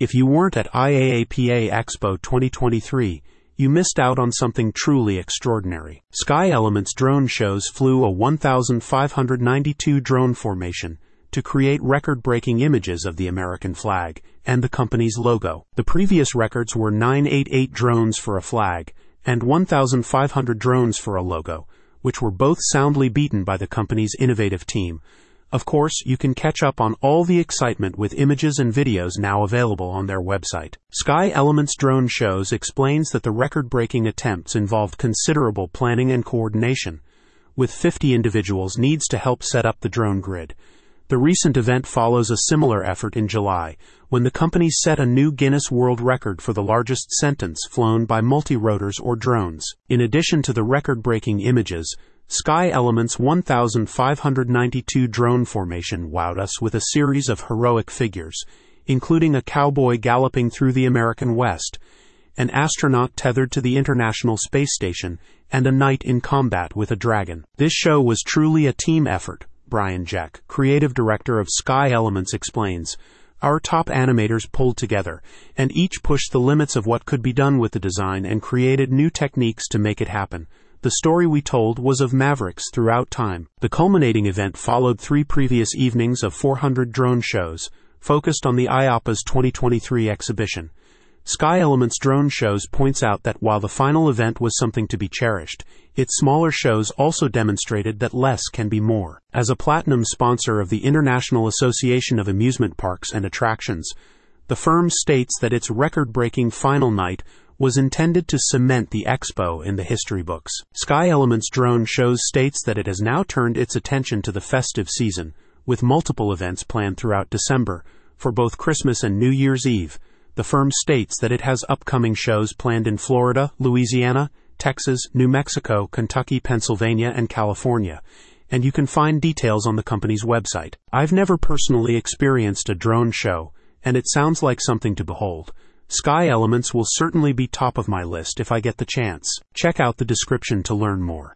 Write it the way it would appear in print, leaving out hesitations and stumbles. If you weren't at IAAPA Expo 2023, you missed out on something truly extraordinary. Sky Elements Drone Shows flew a 1,592 drone formation to create record-breaking images of the American flag and the company's logo. The previous records were 988 drones for a flag and 1,500 drones for a logo, which were both soundly beaten by the company's innovative team. Of course, you can catch up on all the excitement with images and videos now available on their website. Sky Elements Drone Shows explains that the record-breaking attempts involved considerable planning and coordination, with 50 individuals needed to help set up the drone grid. The recent event follows a similar effort in July, when the company set a new Guinness World Record for the largest sentence flown by multirotors or drones. In addition to the record-breaking images, Sky Elements' 1,592 drone formation wowed us with a series of heroic figures, including a cowboy galloping through the American West, an astronaut tethered to the International Space Station, and a knight in combat with a dragon. This show was truly a team effort, Brian Jack, creative director of Sky Elements, explains. Our top animators pulled together, and each pushed the limits of what could be done with the design and created new techniques to make it happen. The story we told was of mavericks throughout time. The culminating event followed three previous evenings of 400 drone shows, focused on the IAAPA's 2023 exhibition. Sky Elements Drone Shows points out that while the final event was something to be cherished, its smaller shows also demonstrated that less can be more. As a platinum sponsor of the International Association of Amusement Parks and Attractions, the firm states that its record-breaking final night was intended to cement the expo in the history books. Sky Elements Drone Shows states that it has now turned its attention to the festive season, with multiple events planned throughout December, for both Christmas and New Year's Eve. The firm states that it has upcoming shows planned in Florida, Louisiana, Texas, New Mexico, Kentucky, Pennsylvania, and California, and you can find details on the company's website. I've never personally experienced a drone show, and it sounds like something to behold. Sky Elements will certainly be top of my list if I get the chance. Check out the description to learn more.